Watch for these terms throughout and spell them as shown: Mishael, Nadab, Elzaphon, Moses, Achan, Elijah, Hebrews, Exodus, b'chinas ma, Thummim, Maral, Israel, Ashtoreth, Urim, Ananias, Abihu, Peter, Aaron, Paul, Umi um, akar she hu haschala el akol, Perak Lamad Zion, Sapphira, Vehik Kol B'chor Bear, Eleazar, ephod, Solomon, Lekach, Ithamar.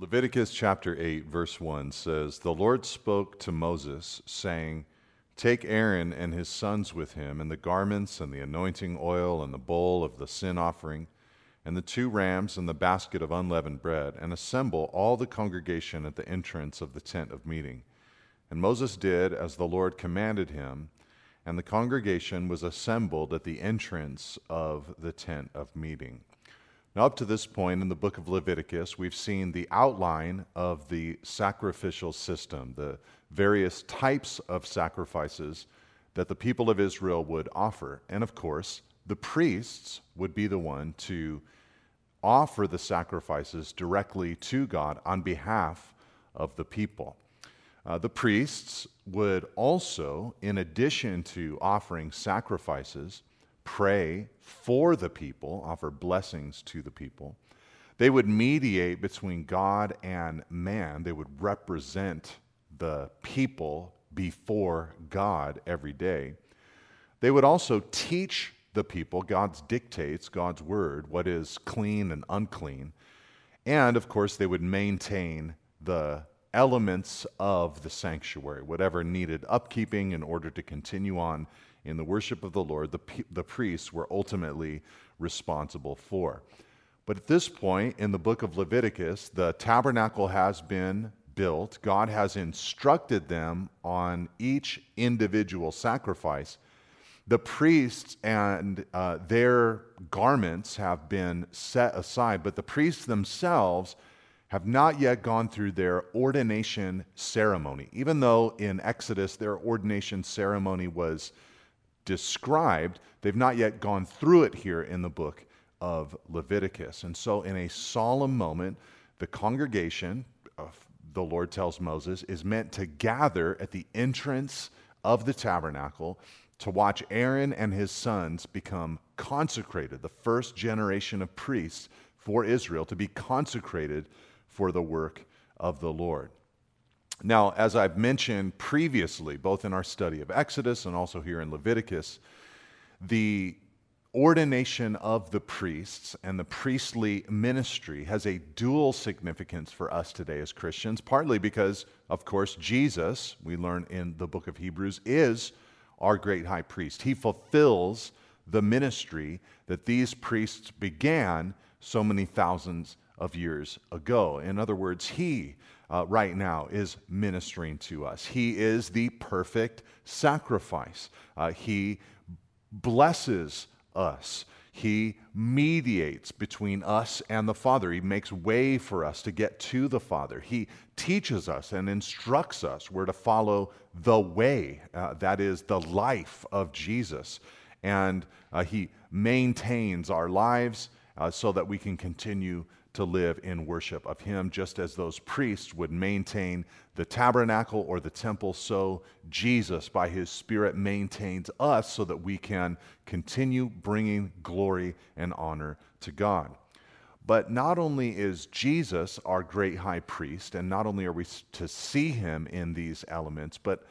Leviticus chapter 8, verse 1 says, "The Lord spoke to Moses, saying, Take Aaron and his sons with him, and the garments, and the anointing oil, and the bowl of the sin offering, and the 2 rams, and the basket of unleavened bread, and assemble all the congregation at the entrance of the tent of meeting. And Moses did as the Lord commanded him, and the congregation was assembled at the entrance of the tent of meeting." Now, up to this point in the book of Leviticus, we've seen the outline of the sacrificial system, the various types of sacrifices that the people of Israel would offer. And of course, the priests would be the one to offer the sacrifices directly to God on behalf of the people. The priests would also, in addition to offering sacrifices, pray for the people, offer blessings to the people. They would mediate between God and man. They would represent the people before God every day. They would also teach the people God's dictates, God's word, what is clean and unclean. And of course, they would maintain the elements of the sanctuary, whatever needed upkeeping in order to continue on in the worship of the Lord, the priests were ultimately responsible for. But at this point in the book of Leviticus, the tabernacle has been built. God has instructed them on each individual sacrifice. The priests and their garments have been set aside, but the priests themselves have not yet gone through their ordination ceremony. Even though in Exodus their ordination ceremony was described, they've not yet gone through it here in the book of Leviticus. And so in a solemn moment, the congregation, the Lord tells Moses, is meant to gather at the entrance of the tabernacle to watch Aaron and his sons become consecrated, the first generation of priests for Israel to be consecrated for the work of the Lord. Now, as I've mentioned previously, both in our study of Exodus and also here in Leviticus, the ordination of the priests and the priestly ministry has a dual significance for us today as Christians, partly because, of course, Jesus, we learn in the book of Hebrews, is our great high priest. He fulfills the ministry that these priests began so many thousands of years ago. In other words, he right now is ministering to us. He is the perfect sacrifice. He blesses us. He mediates between us and the Father. He makes way for us to get to the Father. He teaches us and instructs us where to follow the way, that is the life of Jesus. And he maintains our lives so that we can continue to live in worship of him, just as those priests would maintain the tabernacle or the temple, so Jesus, by his Spirit, maintains us so that we can continue bringing glory and honor to God. But not only is Jesus our great high priest, and not only are we to see him in these elements, but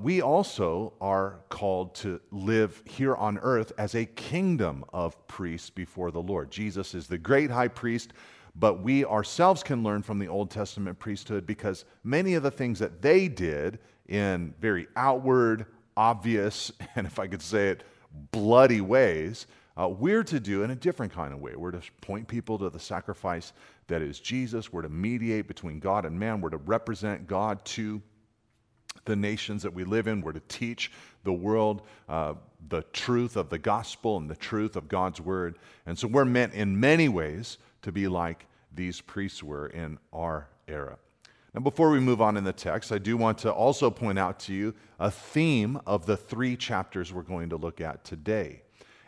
we also are called to live here on earth as a kingdom of priests before the Lord. Jesus is the great high priest, but we ourselves can learn from the Old Testament priesthood because many of the things that they did in very outward, obvious, and if I could say it, bloody ways, we're to do in a different kind of way. We're to point people to the sacrifice that is Jesus. We're to mediate between God and man. We're to represent God to the nations that we live in. We're to teach the world the truth of the gospel and the truth of God's word. And so we're meant in many ways to be like these priests were in our era. Now, before we move on in the text, I do want to also point out to you a theme of the 3 chapters we're going to look at today.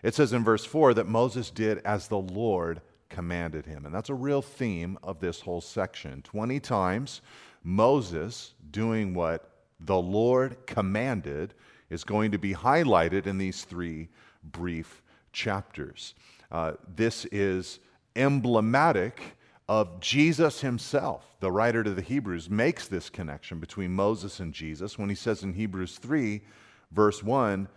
It says in verse 4 that Moses did as the Lord commanded him. And that's a real theme of this whole section. 20 times Moses doing what the Lord commanded is going to be highlighted in these 3 brief chapters. This is emblematic of Jesus himself. The writer to the Hebrews makes this connection between Moses and Jesus when he says in Hebrews 3, verse 1,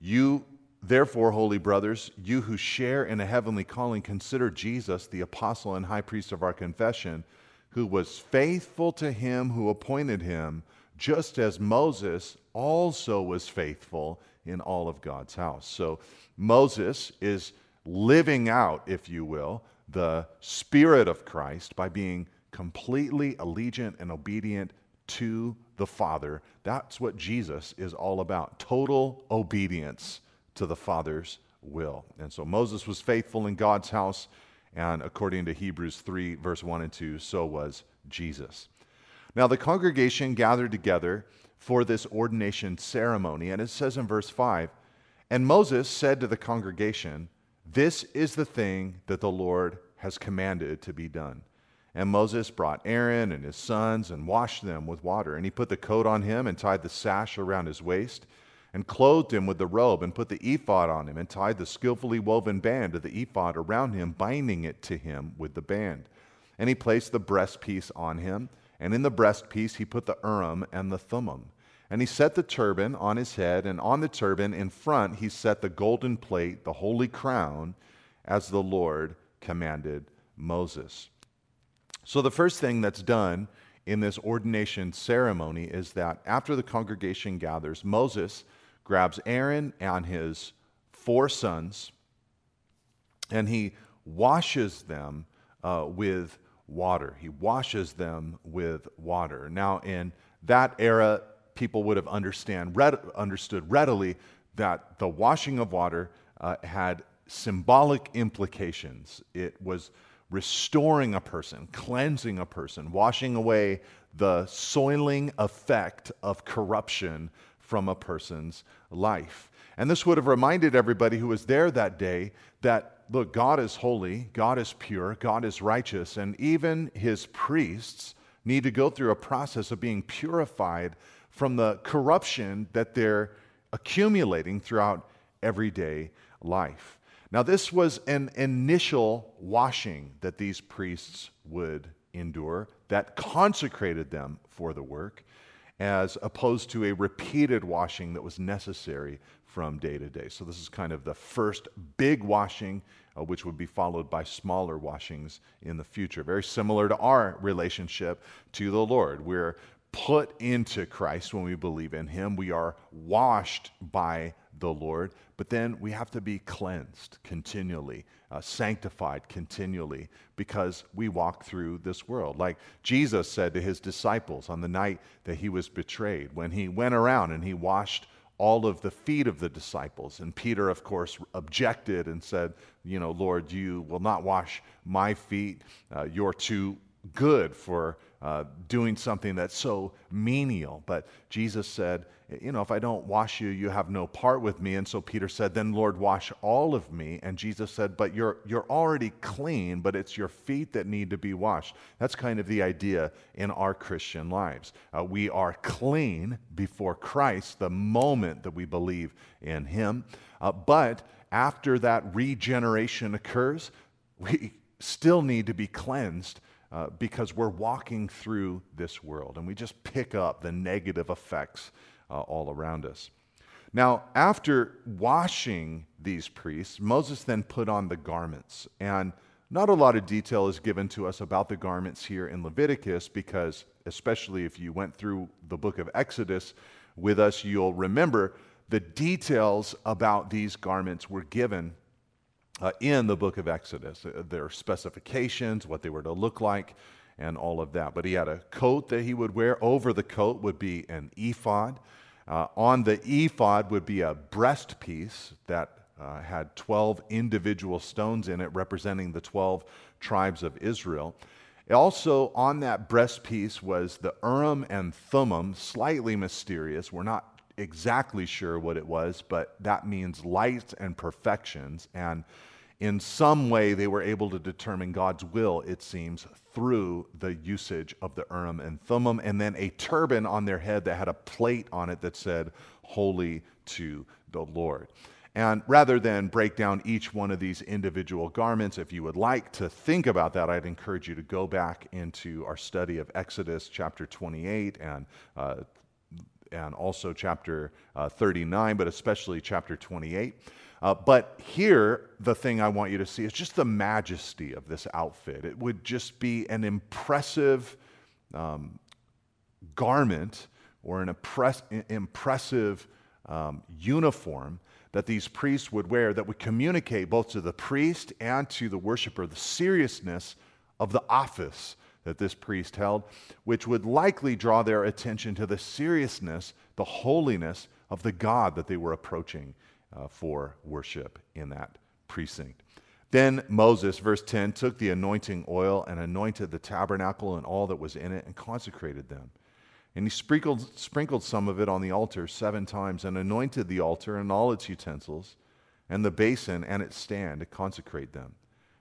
"You therefore, holy brothers, you who share in a heavenly calling, consider Jesus, the apostle and high priest of our confession, who was faithful to him who appointed him, just as Moses also was faithful in all of God's house. So Moses is living out, if you will, the Spirit of Christ by being completely allegiant and obedient to the Father. That's what Jesus is all about, total obedience to the Father's will. And so Moses was faithful in God's house, and according to Hebrews 3, verse 1 and 2, so was Jesus. Now the congregation gathered together for this ordination ceremony, and it says in verse 5, "And Moses said to the congregation, 'This is the thing that the Lord has commanded to be done.' And Moses brought Aaron and his sons and washed them with water. And he put the coat on him and tied the sash around his waist and clothed him with the robe and put the ephod on him and tied the skillfully woven band of the ephod around him, binding it to him with the band. And he placed the breastpiece on him. And in the breastpiece he put the Urim and the Thummim. And he set the turban on his head, and on the turban in front he set the golden plate, the holy crown, as the Lord commanded Moses." So the first thing that's done in this ordination ceremony is that after the congregation gathers, Moses grabs Aaron and his 4 sons, and he washes them with water. He washes them with water. Now, in that era, people would have understood readily that the washing of water had symbolic implications. It was restoring a person, cleansing a person, washing away the soiling effect of corruption from a person's life. And this would have reminded everybody who was there that day that, look, God is holy, God is pure, God is righteous, and even his priests need to go through a process of being purified from the corruption that they're accumulating throughout everyday life. Now, this was an initial washing that these priests would endure that consecrated them for the work, as opposed to a repeated washing that was necessary from day to day. So this is kind of the first big washing, which would be followed by smaller washings in the future. Very similar to our relationship to the Lord. We're put into Christ when we believe in him. We are washed by the Lord, but then we have to be cleansed continually, sanctified continually, because we walk through this world. Like Jesus said to his disciples on the night that he was betrayed, when he went around and he washed all of the feet of the disciples. And Peter, of course, objected and said, "You know, Lord, you will not wash my feet. You're too good for doing something that's so menial." But Jesus said, "You know, if I don't wash you, you have no part with me." And so Peter said, "Then Lord, wash all of me." And Jesus said, "But you're already clean, but it's your feet that need to be washed." That's kind of the idea in our Christian lives. We are clean before Christ the moment that we believe in him. But after that regeneration occurs, we still need to be cleansed, because we're walking through this world, and we just pick up the negative effects all around us. Now, after washing these priests, Moses then put on the garments. And not a lot of detail is given to us about the garments here in Leviticus, because especially if you went through the book of Exodus with us, you'll remember the details about these garments were given in the book of Exodus, their specifications, what they were to look like, and all of that. But he had a coat that he would wear. Over the coat would be an ephod. On the ephod would be a breastpiece that had 12 individual stones in it, representing the 12 tribes of Israel. Also on that breastpiece was the Urim and Thummim, slightly mysterious. We're not exactly sure what it was, but that means lights and perfections, and in some way they were able to determine God's will, it seems, through the usage of the Urim and Thummim, and then a turban on their head that had a plate on it that said, "Holy to the Lord." And rather than break down each one of these individual garments, if you would like to think about that, I'd encourage you to go back into our study of Exodus chapter 28 and and also chapter 39, but especially chapter 28. But here, the thing I want you to see is just the majesty of this outfit. It would just be an impressive garment or an impressive uniform that these priests would wear that would communicate both to the priest and to the worshiper the seriousness of the office that this priest held, which would likely draw their attention to the seriousness, the holiness of the God that they were approaching for worship in that precinct. Then Moses, verse 10, took the anointing oil and anointed the tabernacle and all that was in it and consecrated them. And he sprinkled some of it on the altar 7 times and anointed the altar and all its utensils and the basin and its stand to consecrate them.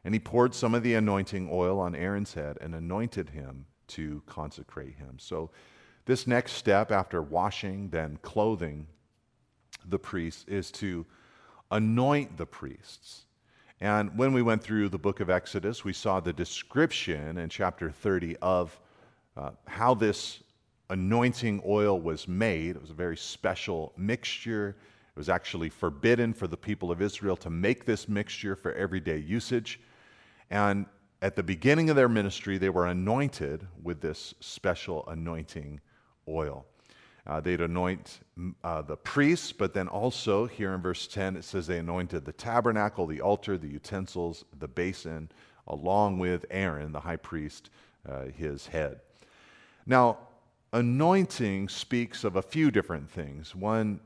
And he poured some of the anointing oil on Aaron's head and anointed him to consecrate him. So this next step after washing, then clothing the priests, is to anoint the priests. And when we went through the book of Exodus, we saw the description in chapter 30 of how this anointing oil was made. It was a very special mixture. It was actually forbidden for the people of Israel to make this mixture for everyday usage. And at the beginning of their ministry, they were anointed with this special anointing oil. They'd anoint the priests, but then also here in verse 10, it says they anointed the tabernacle, the altar, the utensils, the basin, along with Aaron, the high priest, his head. Now, anointing speaks of a few different things. One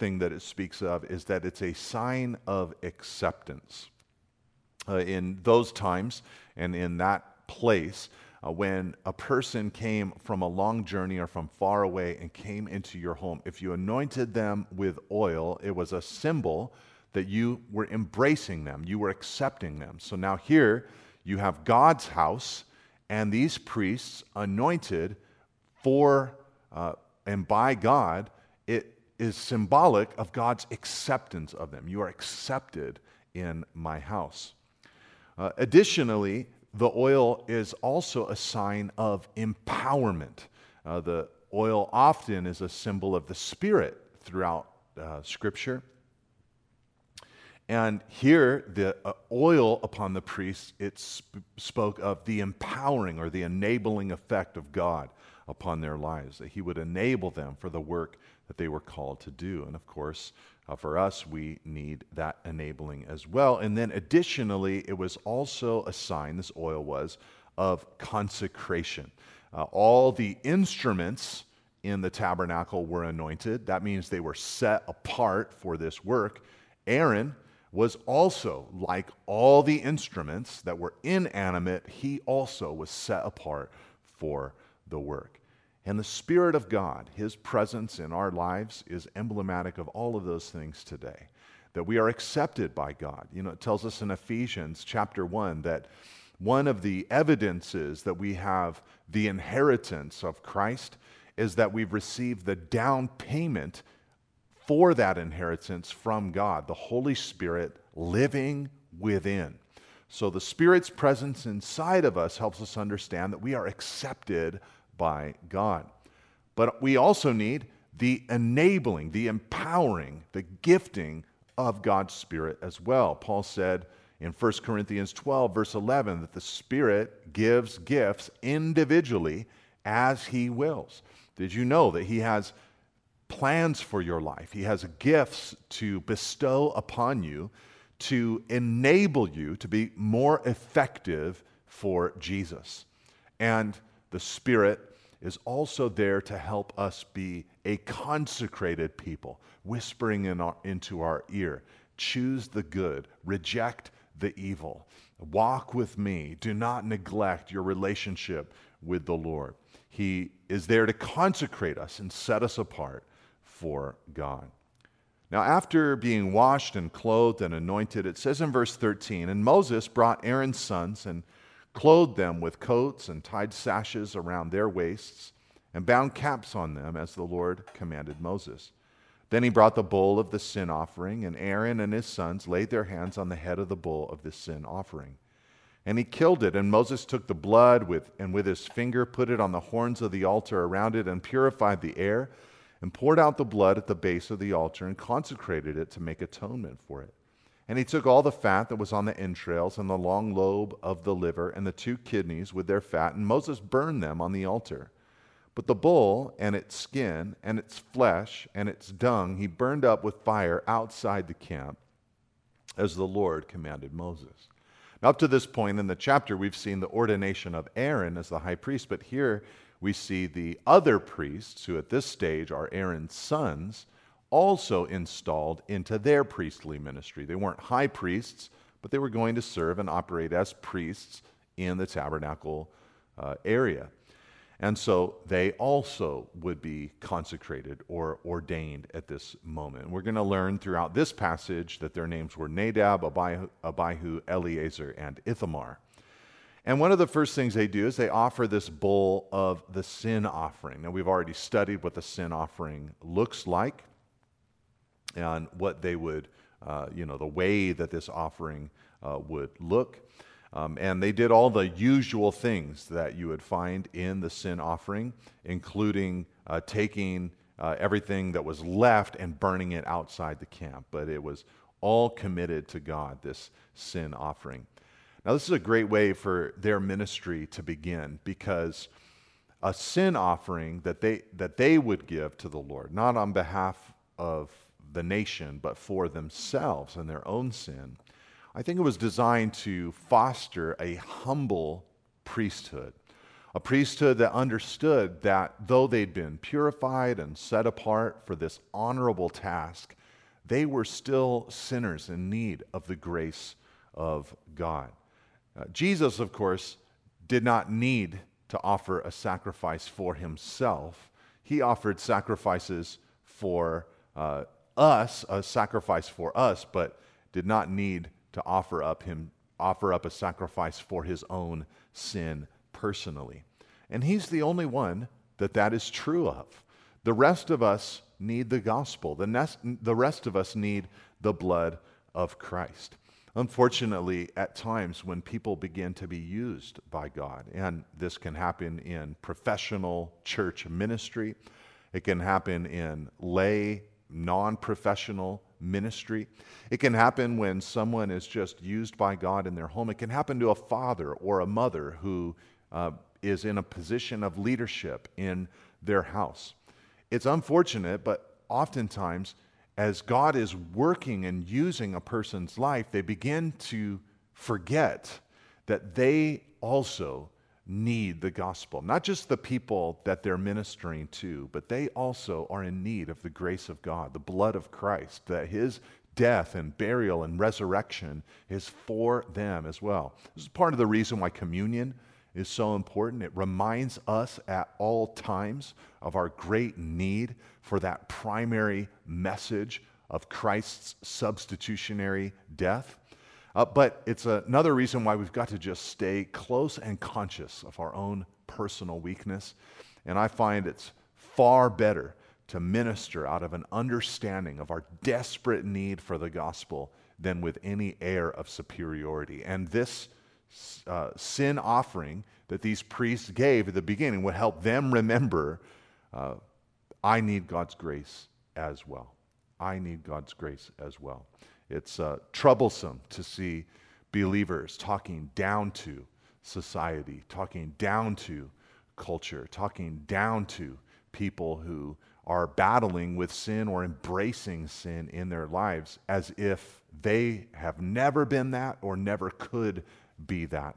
thing that it speaks of is that it's a sign of acceptance. In those times and in that place, when a person came from a long journey or from far away and came into your home, if you anointed them with oil, it was a symbol that you were embracing them, you were accepting them. So now here you have God's house, and these priests anointed for and by God. It is symbolic of God's acceptance of them. You are accepted in my house. Additionally, the oil is also a sign of empowerment. The oil often is a symbol of the Spirit throughout Scripture. And here, the oil upon the priests, it spoke of the empowering or the enabling effect of God upon their lives, that he would enable them for the work that they were called to do. And of course, for us, we need that enabling as well. And then additionally, it was also a sign, this oil was, of consecration. All the instruments in the tabernacle were anointed. That means they were set apart for this work. Aaron was also, like all the instruments that were inanimate, he also was set apart for the work. And the Spirit of God, his presence in our lives, is emblematic of all of those things today, that we are accepted by God. You know, it tells us in Ephesians chapter 1 that one of the evidences that we have the inheritance of Christ is that we've received the down payment for that inheritance from God, the Holy Spirit living within. So the Spirit's presence inside of us helps us understand that we are accepted by God. But we also need the enabling, the empowering, the gifting of God's Spirit as well. Paul said in 1 Corinthians 12, verse 11, that the Spirit gives gifts individually as he wills. Did you know that he has plans for your life? He has gifts to bestow upon you to enable you to be more effective for Jesus. And the Spirit is also there to help us be a consecrated people, whispering into our ear, choose the good, reject the evil, walk with me, do not neglect your relationship with the Lord. He is there to consecrate us and set us apart for God. Now, after being washed and clothed and anointed, it says in verse 13, and Moses brought Aaron's sons and clothed them with coats and tied sashes around their waists and bound caps on them as the Lord commanded Moses. Then he brought the bull of the sin offering, and Aaron and his sons laid their hands on the head of the bull of the sin offering. And he killed it, and Moses took the blood with his finger put it on the horns of the altar around it and purified the air and poured out the blood at the base of the altar and consecrated it to make atonement for it. And he took all the fat that was on the entrails and the long lobe of the liver and the two kidneys with their fat, and Moses burned them on the altar. But the bull and its skin and its flesh and its dung he burned up with fire outside the camp, as the Lord commanded Moses. Now, up to this point in the chapter, we've seen the ordination of Aaron as the high priest, but here we see the other priests, who at this stage are Aaron's sons, also installed into their priestly ministry. They weren't high priests, but they were going to serve and operate as priests in the tabernacle area. And so they also would be consecrated or ordained at this moment. We're going to learn throughout this passage that their names were Nadab, Abihu, Eleazar, and Ithamar. And one of the first things they do is they offer this bull of the sin offering. Now, we've already studied what the sin offering looks like and what they would, the way that this offering would look. And they did all the usual things that you would find in the sin offering, including taking everything that was left and burning it outside the camp. But it was all committed to God, this sin offering. Now, this is a great way for their ministry to begin, because a sin offering that they would give to the Lord, not on behalf of the nation, but for themselves and their own sin, I think it was designed to foster a humble priesthood, a priesthood that understood that though they'd been purified and set apart for this honorable task, they were still sinners in need of the grace of God. Jesus, of course, did not need to offer a sacrifice for himself. He offered sacrifices for us, a sacrifice for us, but did not need to offer up a sacrifice for his own sin personally. And he's the only one that is true of. The rest of us need the gospel. The rest of us need the blood of Christ. Unfortunately, at times when people begin to be used by God, and this can happen in professional church ministry, it can happen in lay, non-professional ministry. It can happen when someone is just used by God in their home. It can happen to a father or a mother who is in a position of leadership in their house. It's unfortunate, but oftentimes, as God is working and using a person's life, they begin to forget that they also need the gospel. Not just the people that they're ministering to, but they also are in need of the grace of God, the blood of Christ, that his death and burial and resurrection is for them as well. This is part of the reason why communion is so important. It reminds us at all times of our great need for that primary message of Christ's substitutionary death. But it's another reason why we've got to just stay close and conscious of our own personal weakness. And I find it's far better to minister out of an understanding of our desperate need for the gospel than with any air of superiority. And this sin offering that these priests gave at the beginning would help them remember, I need God's grace as well. I need God's grace as well. It's troublesome to see believers talking down to society, talking down to culture, talking down to people who are battling with sin or embracing sin in their lives as if they have never been that or never could be that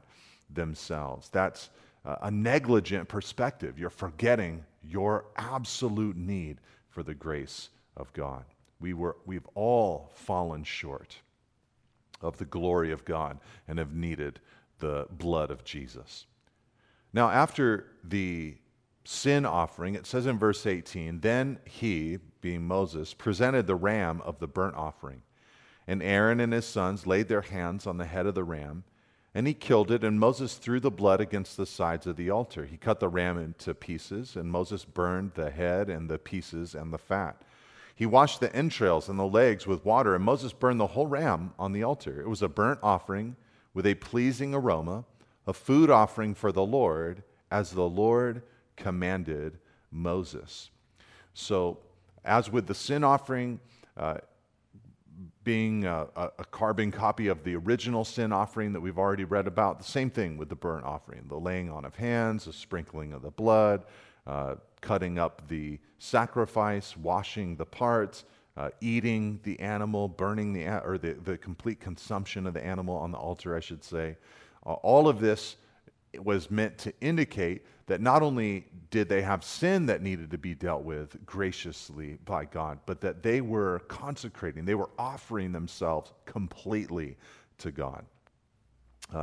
themselves. That's a negligent perspective. You're forgetting your absolute need for the grace of God. We've all fallen short of the glory of God and have needed the blood of Jesus. Now, after the sin offering, it says in verse 18, then he, being Moses, presented the ram of the burnt offering. And Aaron and his sons laid their hands on the head of the ram, and he killed it, and Moses threw the blood against the sides of the altar. He cut the ram into pieces, and Moses burned the head and the pieces and the fat. He washed the entrails and the legs with water, and Moses burned the whole ram on the altar. It was a burnt offering with a pleasing aroma, a food offering for the Lord, as the Lord commanded Moses. So, as with the sin offering being a carbon copy of the original sin offering that we've already read about, the same thing with the burnt offering, the laying on of hands, the sprinkling of the blood, cutting up the sacrifice, washing the parts, eating the animal, burning the complete consumption of the animal on the altar, I should say. All of this was meant to indicate that not only did they have sin that needed to be dealt with graciously by God, but that they were consecrating, they were offering themselves completely to God.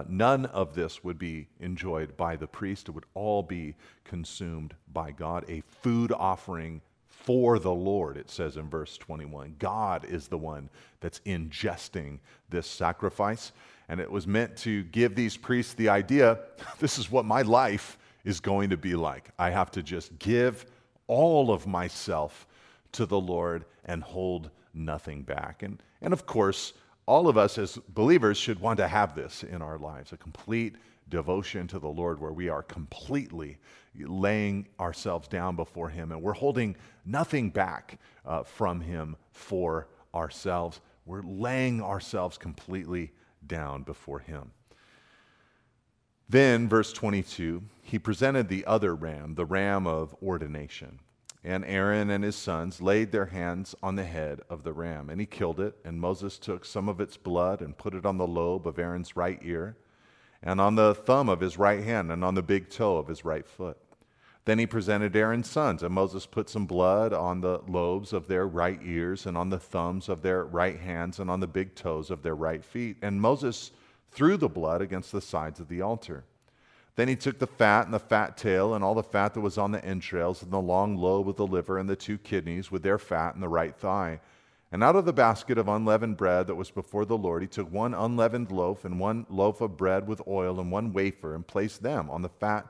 None of this would be enjoyed by the priest. It would all be consumed by God, a food offering for the Lord, it says in verse 21. God is the one that's ingesting this sacrifice. And it was meant to give these priests the idea, this is what my life is going to be like. I have to just give all of myself to the Lord and hold nothing back. And of course, all of us as believers should want to have this in our lives, a complete devotion to the Lord where we are completely laying ourselves down before Him and we're holding nothing back from Him for ourselves. We're laying ourselves completely down before Him. Then, verse 22, he presented the other ram, the ram of ordination. And Aaron and his sons laid their hands on the head of the ram, and he killed it. And Moses took some of its blood and put it on the lobe of Aaron's right ear, and on the thumb of his right hand, and on the big toe of his right foot. Then he presented Aaron's sons, and Moses put some blood on the lobes of their right ears and on the thumbs of their right hands and on the big toes of their right feet. And Moses threw the blood against the sides of the altar. Then he took the fat and the fat tail and all the fat that was on the entrails and the long lobe of the liver and the two kidneys with their fat and the right thigh. And out of the basket of unleavened bread that was before the Lord, he took one unleavened loaf and one loaf of bread with oil and one wafer and placed them on the fat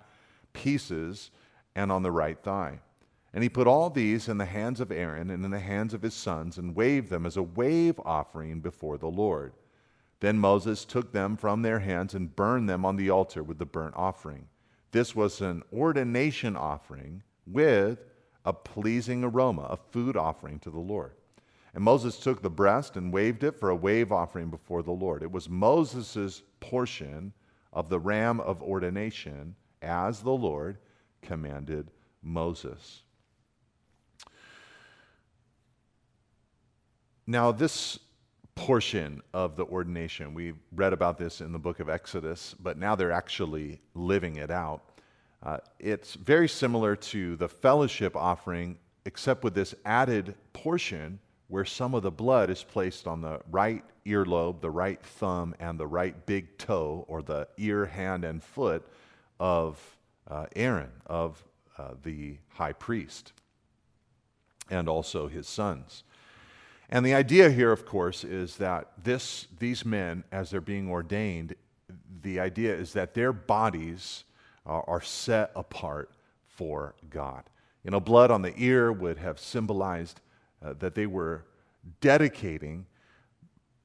pieces and on the right thigh. And he put all these in the hands of Aaron and in the hands of his sons and waved them as a wave offering before the Lord. Then Moses took them from their hands and burned them on the altar with the burnt offering. This was an ordination offering with a pleasing aroma, a food offering to the Lord. And Moses took the breast and waved it for a wave offering before the Lord. It was Moses' portion of the ram of ordination as the Lord commanded Moses. Now, this portion of the ordination, we read about this in the book of Exodus, but now they're actually living it out. It's very similar to the fellowship offering, except with this added portion where some of the blood is placed on the right earlobe, the right thumb, and the right big toe, or the ear, hand, and foot of Aaron, of the high priest, and also his sons. And the idea here, of course, is that these men, as they're being ordained, the idea is that their bodies are set apart for God. You know, blood on the ear would have symbolized that they were dedicating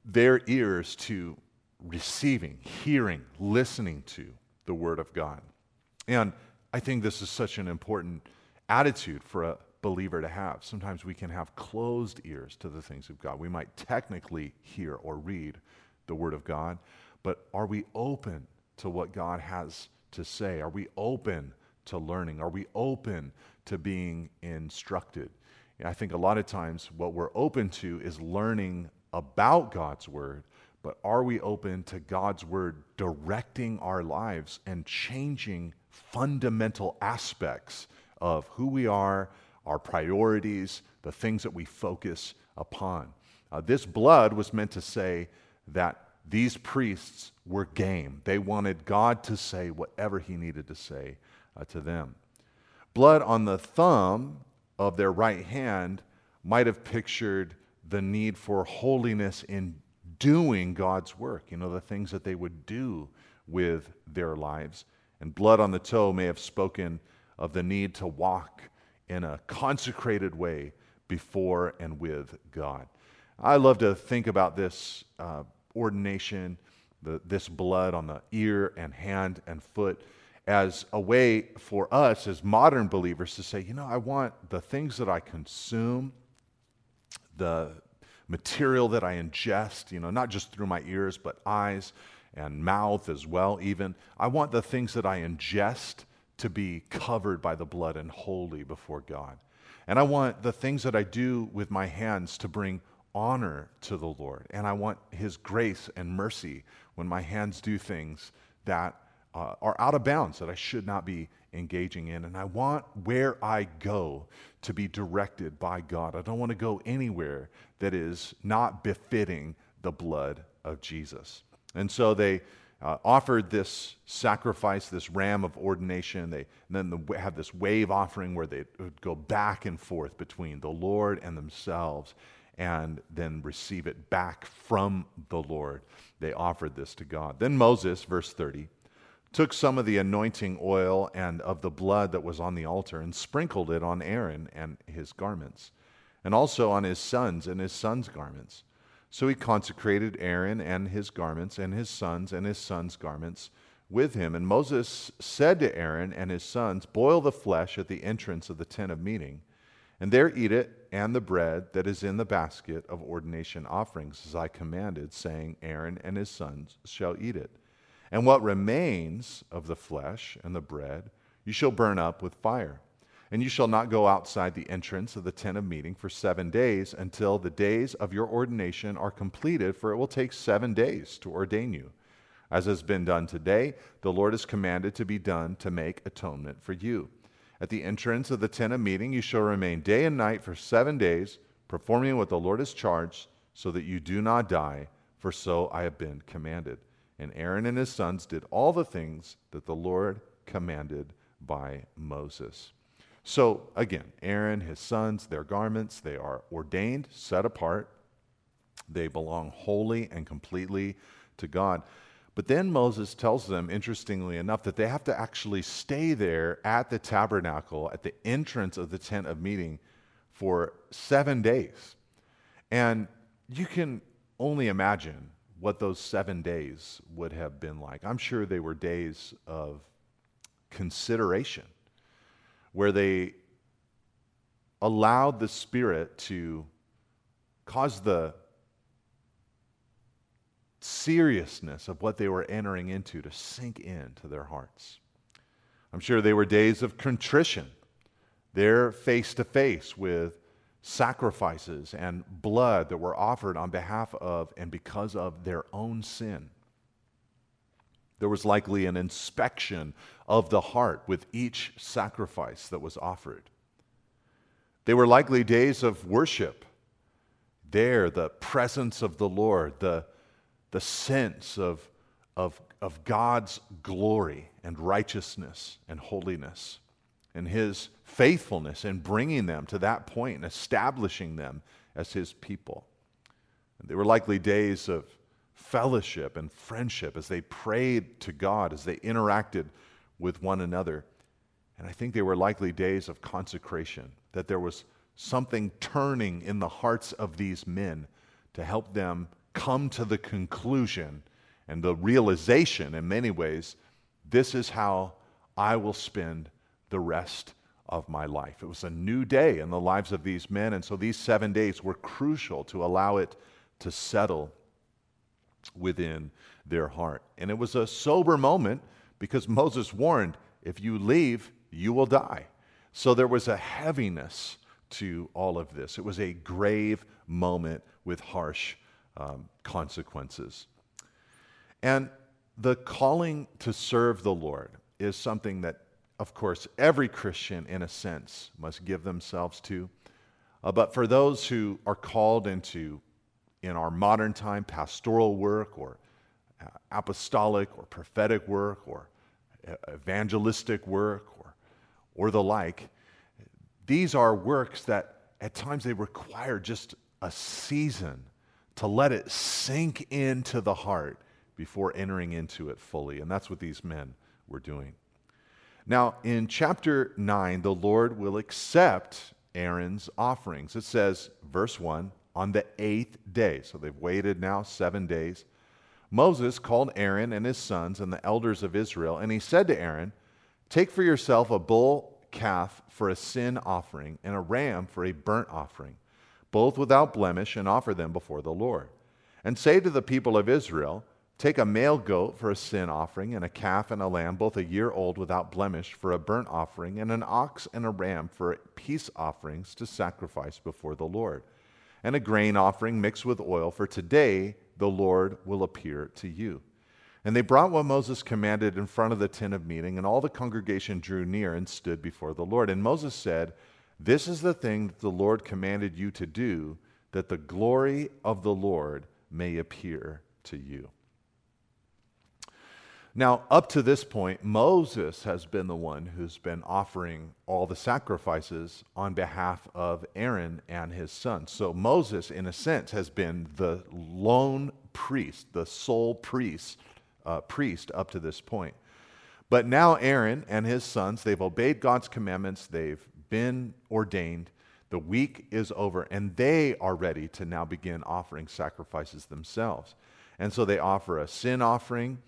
their ears to receiving, hearing, listening to the Word of God. And I think this is such an important attitude for a believer to have. Sometimes we can have closed ears to the things of God. We might technically hear or read the Word of God, but are we open to what God has to say? Are we open to learning? Are we open to being instructed? And I think a lot of times what we're open to is learning about God's Word, but are we open to God's Word directing our lives and changing fundamental aspects of who we are, our priorities, the things that we focus upon? This blood was meant to say that these priests were game. They wanted God to say whatever He needed to say to them. Blood on the thumb of their right hand might have pictured the need for holiness in doing God's work, you know, the things that they would do with their lives. And blood on the toe may have spoken of the need to walk in a consecrated way before and with God. I love to think about this ordination this blood on the ear and hand and foot as a way for us as modern believers to say, you know, I want the things that I consume, the material that I ingest, you know, not just through my ears, but eyes and mouth as well even. I want the things that I ingest to be covered by the blood and holy before God. And I want the things that I do with my hands to bring honor to the Lord. And I want His grace and mercy when my hands do things that are out of bounds, that I should not be engaging in. And I want where I go to be directed by God. I don't want to go anywhere that is not befitting the blood of Jesus. And so they offered this sacrifice, this ram of ordination. They have this wave offering where they would go back and forth between the Lord and themselves, and then receive it back from the Lord. They offered this to God. Then Moses, verse 30, took some of the anointing oil and of the blood that was on the altar and sprinkled it on Aaron and his garments, and also on his sons and his sons' garments. So he consecrated Aaron and his garments and his sons' garments with him. And Moses said to Aaron and his sons, boil the flesh at the entrance of the tent of meeting, and there eat it and the bread that is in the basket of ordination offerings, as I commanded, saying, Aaron and his sons shall eat it. And what remains of the flesh and the bread you shall burn up with fire. And you shall not go outside the entrance of the tent of meeting for 7 days, until the days of your ordination are completed, for it will take 7 days to ordain you. As has been done today, the Lord has commanded to be done to make atonement for you. At the entrance of the tent of meeting you shall remain day and night for 7 days, performing what the Lord has charged, so that you do not die, for so I have been commanded. And Aaron and his sons did all the things that the Lord commanded by Moses. So again, Aaron, his sons, their garments, they are ordained, set apart. They belong wholly and completely to God. But then Moses tells them, interestingly enough, that they have to actually stay there at the tabernacle, at the entrance of the tent of meeting, for 7 days. And you can only imagine what those 7 days would have been like. I'm sure they were days of consideration, where they allowed the Spirit to cause the seriousness of what they were entering into to sink into their hearts. I'm sure they were days of contrition. They're face-to-face with sacrifices and blood that were offered on behalf of and because of their own sin. There was likely an inspection of the heart with each sacrifice that was offered. They were likely days of worship. There, the presence of the Lord, the sense of God's glory and righteousness and holiness, and His faithfulness in bringing them to that point and establishing them as His people. And they were likely days of fellowship and friendship as they prayed to God, as they interacted with one another. And I think they were likely days of consecration, that there was something turning in the hearts of these men to help them come to the conclusion and the realization, in many ways, this is how I will spend the rest of my life. It was a new day in the lives of these men, and so these 7 days were crucial to allow it to settle within their heart. And it was a sober moment, because Moses warned, if you leave, you will die. So there was a heaviness to all of this. It was a grave moment with harsh consequences. And the calling to serve the Lord is something that, of course, every Christian, in a sense, must give themselves to. But for those who are called into, in our modern time, pastoral work or apostolic or prophetic work or evangelistic work or the like, these are works that at times they require just a season to let it sink into the heart before entering into it fully. And that's what these men were doing. Now, in chapter 9, the Lord will accept Aaron's offerings. It says, verse 1, on the 8th day. So they've waited now 7 days. Moses called Aaron and his sons and the elders of Israel, and he said to Aaron, "Take for yourself a bull calf for a sin offering and a ram for a burnt offering, both without blemish, and offer them before the Lord. And say to the people of Israel, take a male goat for a sin offering, and a calf and a lamb, both a year old without blemish, for a burnt offering, and an ox and a ram for peace offerings to sacrifice before the Lord, and a grain offering mixed with oil, for today the Lord will appear to you." And they brought what Moses commanded in front of the tent of meeting, and all the congregation drew near and stood before the Lord. And Moses said, "This is the thing that the Lord commanded you to do, that the glory of the Lord may appear to you." Now, up to this point, Moses has been the one who's been offering all the sacrifices on behalf of Aaron and his sons. So Moses, in a sense, has been the lone priest, the sole priest, up to this point. But now Aaron and his sons, they've obeyed God's commandments. They've been ordained. The week is over, and they are ready to now begin offering sacrifices themselves. And so they offer a sin offering,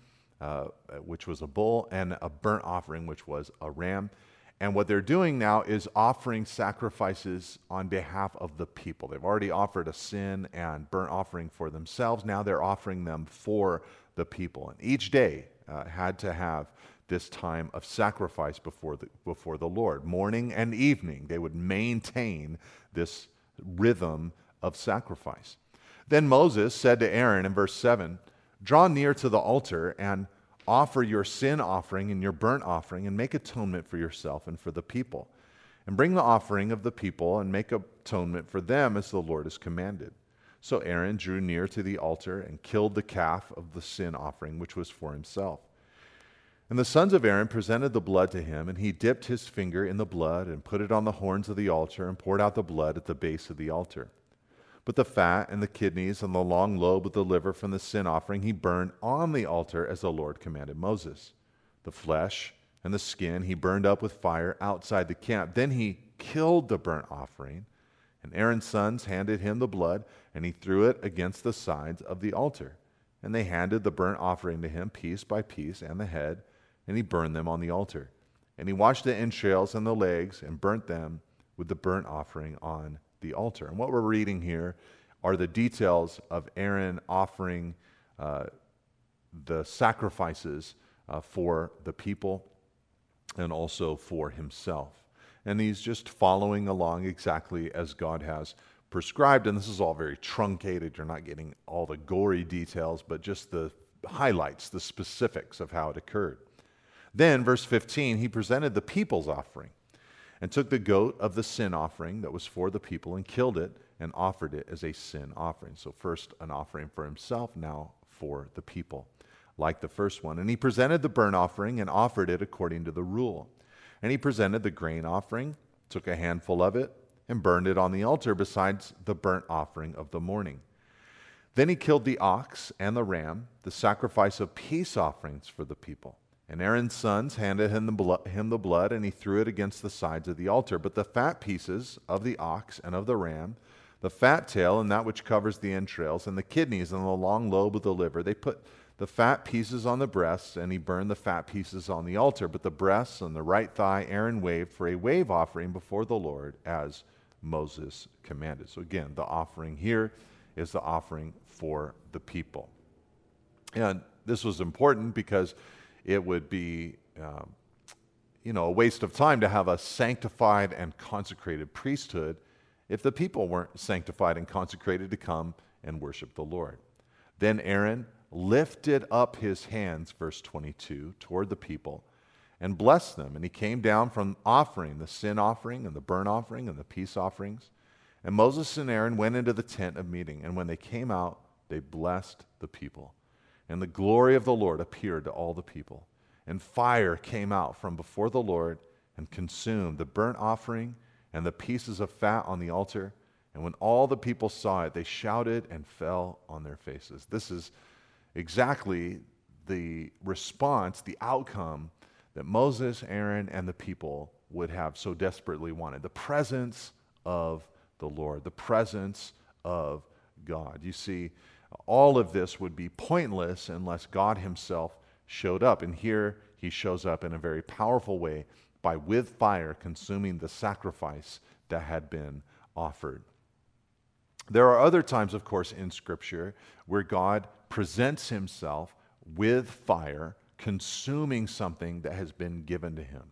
which was a bull, and a burnt offering, which was a ram. And what they're doing now is offering sacrifices on behalf of the people. They've already offered a sin and burnt offering for themselves. Now they're offering them for the people. And each day had to have this time of sacrifice before the Lord. Morning and evening, they would maintain this rhythm of sacrifice. Then Moses said to Aaron in verse 7, "Draw near to the altar and offer your sin offering and your burnt offering, and make atonement for yourself and for the people. And bring the offering of the people and make atonement for them as the Lord has commanded." So Aaron drew near to the altar and killed the calf of the sin offering, which was for himself. And the sons of Aaron presented the blood to him, and he dipped his finger in the blood and put it on the horns of the altar and poured out the blood at the base of the altar. But the fat and the kidneys and the long lobe with the liver from the sin offering he burned on the altar as the Lord commanded Moses. The flesh and the skin he burned up with fire outside the camp. Then he killed the burnt offering, and Aaron's sons handed him the blood, and he threw it against the sides of the altar. And they handed the burnt offering to him piece by piece, and the head, and he burned them on the altar. And he washed the entrails and the legs and burnt them with the burnt offering on the altar. And what we're reading here are the details of Aaron offering the sacrifices for the people and also for himself. And he's just following along exactly as God has prescribed. And this is all very truncated. You're not getting all the gory details, but just the highlights, the specifics of how it occurred. Then, verse 15, he presented the people's offering, and took the goat of the sin offering that was for the people and killed it and offered it as a sin offering. So first an offering for himself, now for the people, like the first one. And he presented the burnt offering and offered it according to the rule. And he presented the grain offering, took a handful of it, and burned it on the altar besides the burnt offering of the morning. Then he killed the ox and the ram, the sacrifice of peace offerings for the people. And Aaron's sons handed him the blood, and he threw it against the sides of the altar. But the fat pieces of the ox and of the ram, the fat tail and that which covers the entrails, and the kidneys and the long lobe of the liver, they put the fat pieces on the breasts, and he burned the fat pieces on the altar. But the breasts and the right thigh Aaron waved for a wave offering before the Lord, as Moses commanded. So again, the offering here is the offering for the people. And this was important because it would be, a waste of time to have a sanctified and consecrated priesthood if the people weren't sanctified and consecrated to come and worship the Lord. Then Aaron lifted up his hands, verse 22, toward the people and blessed them. And he came down from offering the sin offering and the burnt offering and the peace offerings. And Moses and Aaron went into the tent of meeting. And when they came out, they blessed the people. And the glory of the Lord appeared to all the people. And fire came out from before the Lord and consumed the burnt offering and the pieces of fat on the altar. And when all the people saw it, they shouted and fell on their faces. This is exactly the response, the outcome that Moses, Aaron, and the people would have so desperately wanted. The presence of the Lord, the presence of God. You see, all of this would be pointless unless God himself showed up. And here he shows up in a very powerful way by with fire consuming the sacrifice that had been offered. There are other times, of course, in Scripture where God presents himself with fire, consuming something that has been given to him.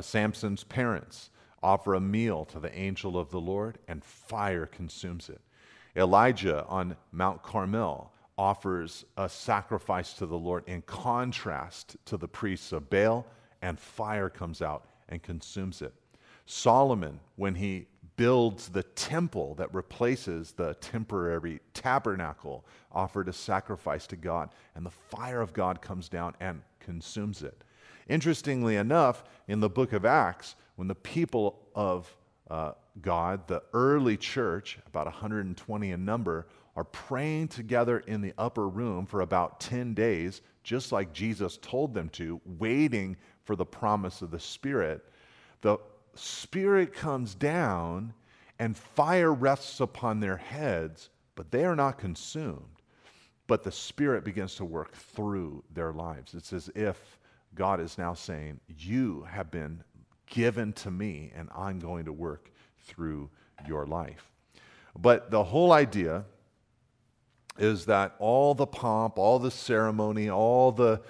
Samson's parents offer a meal to the angel of the Lord, and fire consumes it. Elijah on Mount Carmel offers a sacrifice to the Lord in contrast to the priests of Baal, and fire comes out and consumes it. Solomon, when he builds the temple that replaces the temporary tabernacle, offered a sacrifice to God, and the fire of God comes down and consumes it. Interestingly enough, in the book of Acts, when the people of God, the early church, about 120 in number, are praying together in the upper room for about 10 days, just like Jesus told them to, waiting for the promise of the Spirit, the Spirit comes down and fire rests upon their heads, but they are not consumed. But the Spirit begins to work through their lives. It's as if God is now saying, you have been given to me, and I'm going to work through your life. But the whole idea is that all the pomp, all the ceremony, all the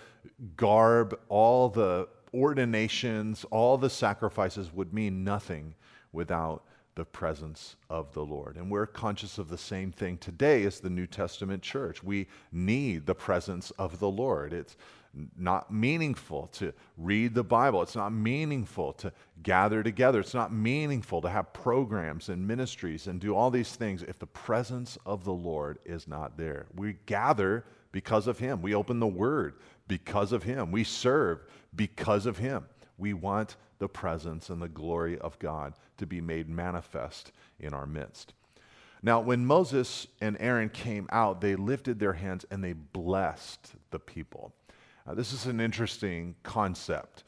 garb, all the ordinations, all the sacrifices would mean nothing without the presence of the Lord. And we're conscious of the same thing today as the New Testament church. We need the presence of the Lord. It's not meaningful to read the Bible. It's not meaningful to gather together. It's not meaningful to have programs and ministries and do all these things if the presence of the Lord is not there. We gather because of him. We open the Word because of him. We serve because of him. We want the presence and the glory of God to be made manifest in our midst. Now, when Moses and Aaron came out, they lifted their hands and they blessed the people. This is an interesting concept.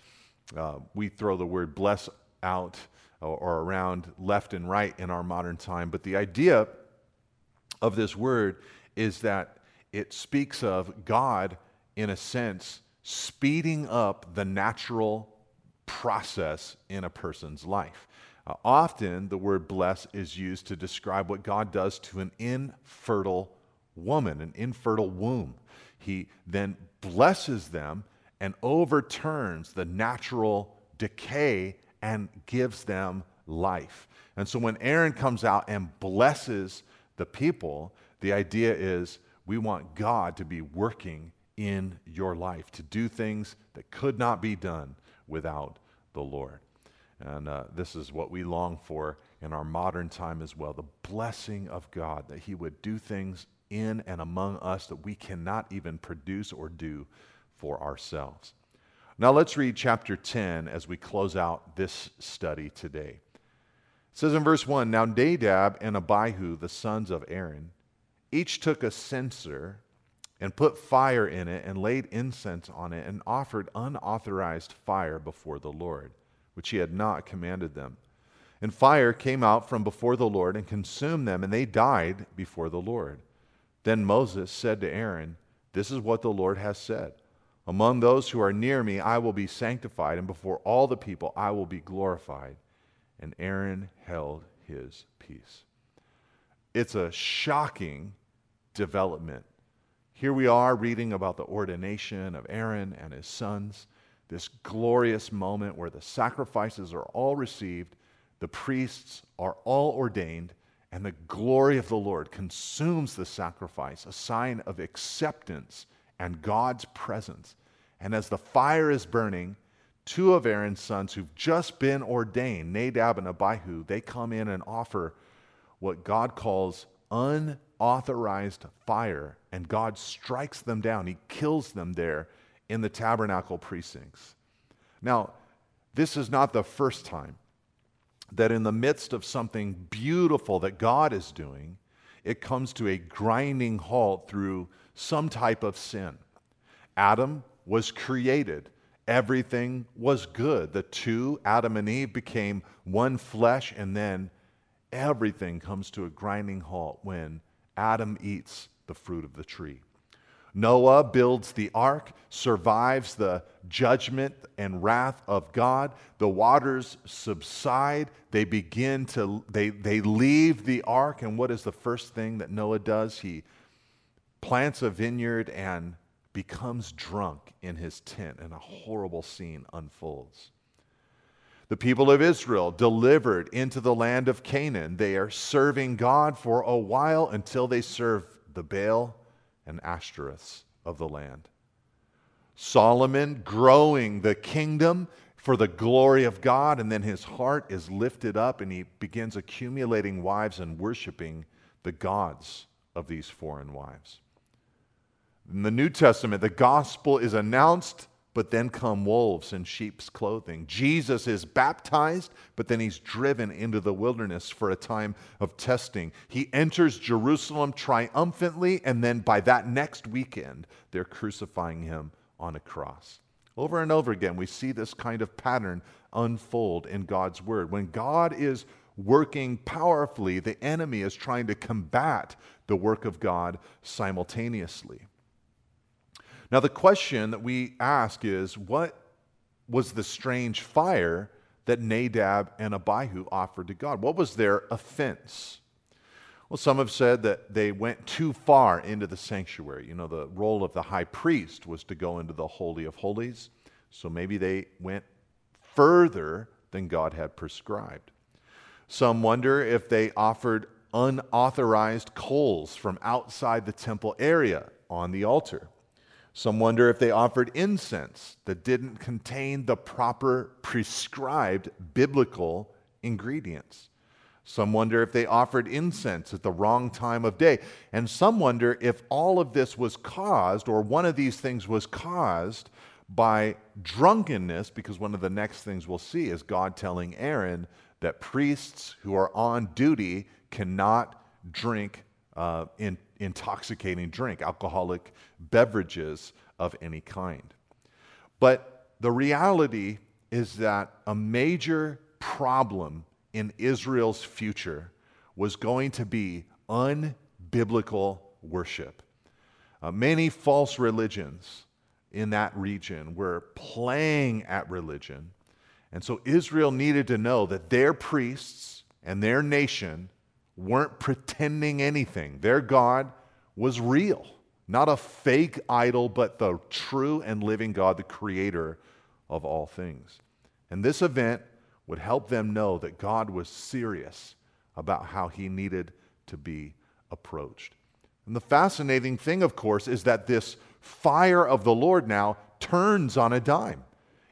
We throw the word bless out or around left and right in our modern time, but the idea of this word is that it speaks of God, in a sense, speeding up the natural process in a person's life. Often the word bless is used to describe what God does to an infertile woman, an infertile womb. He then blesses them and overturns the natural decay and gives them life. And so when Aaron comes out and blesses the people, the idea is we want God to be working in your life, to do things that could not be done without the Lord. And this is what we long for in our modern time as well, the blessing of God, that he would do things in and among us that we cannot even produce or do for ourselves. Now let's read chapter 10 as we close out this study today. It says in verse 1, Now Nadab and Abihu, the sons of Aaron, each took a censer and put fire in it and laid incense on it and offered unauthorized fire before the Lord, which he had not commanded them. And fire came out from before the Lord and consumed them, and they died before the Lord. Then Moses said to Aaron, This is what the Lord has said. Among those who are near me, I will be sanctified, and before all the people, I will be glorified. And Aaron held his peace. It's a shocking development. Here we are reading about the ordination of Aaron and his sons, this glorious moment where the sacrifices are all received, the priests are all ordained, and the glory of the Lord consumes the sacrifice, a sign of acceptance and God's presence. And as the fire is burning, two of Aaron's sons who've just been ordained, Nadab and Abihu, they come in and offer what God calls unauthorized fire, and God strikes them down. He kills them there in the tabernacle precincts. Now, this is not the first time that in the midst of something beautiful that God is doing, it comes to a grinding halt through some type of sin. Adam was created. Everything was good. The two, Adam and Eve, became one flesh, and then everything comes to a grinding halt when Adam eats the fruit of the tree. Noah builds the ark, survives the judgment and wrath of God. The waters subside. They begin to, they leave the ark. And what is the first thing that Noah does? He plants a vineyard and becomes drunk in his tent, and a horrible scene unfolds. The people of Israel delivered into the land of Canaan. They are serving God for a while until they serve the Baal and Ashtoreths of the land. Solomon growing the kingdom for the glory of God, and then his heart is lifted up and he begins accumulating wives and worshiping the gods of these foreign wives. In the New Testament, the gospel is announced, but then come wolves in sheep's clothing. Jesus is baptized, but then he's driven into the wilderness for a time of testing. He enters Jerusalem triumphantly, and then by that next weekend, they're crucifying him on a cross. Over and over again, we see this kind of pattern unfold in God's word. When God is working powerfully, the enemy is trying to combat the work of God simultaneously. Now, the question that we ask is, what was the strange fire that Nadab and Abihu offered to God? What was their offense? Well, some have said that they went too far into the sanctuary. You know, the role of the high priest was to go into the Holy of Holies. So maybe they went further than God had prescribed. Some wonder if they offered unauthorized coals from outside the temple area on the altar. Some wonder if they offered incense that didn't contain the proper prescribed biblical ingredients. Some wonder if they offered incense at the wrong time of day. And some wonder if all of this was caused, or one of these things was caused, by drunkenness, because one of the next things we'll see is God telling Aaron that priests who are on duty cannot drink in intoxicating drink, alcoholic beverages of any kind. But the reality is that a major problem in Israel's future was going to be unbiblical worship. Many false religions in that region were playing at religion, and so Israel needed to know that their priests and their nation weren't pretending anything. Their God was real, not a fake idol, but the true and living God, the creator of all things. And this event would help them know that God was serious about how he needed to be approached. And the fascinating thing, of course, is that this fire of the Lord now turns on a dime.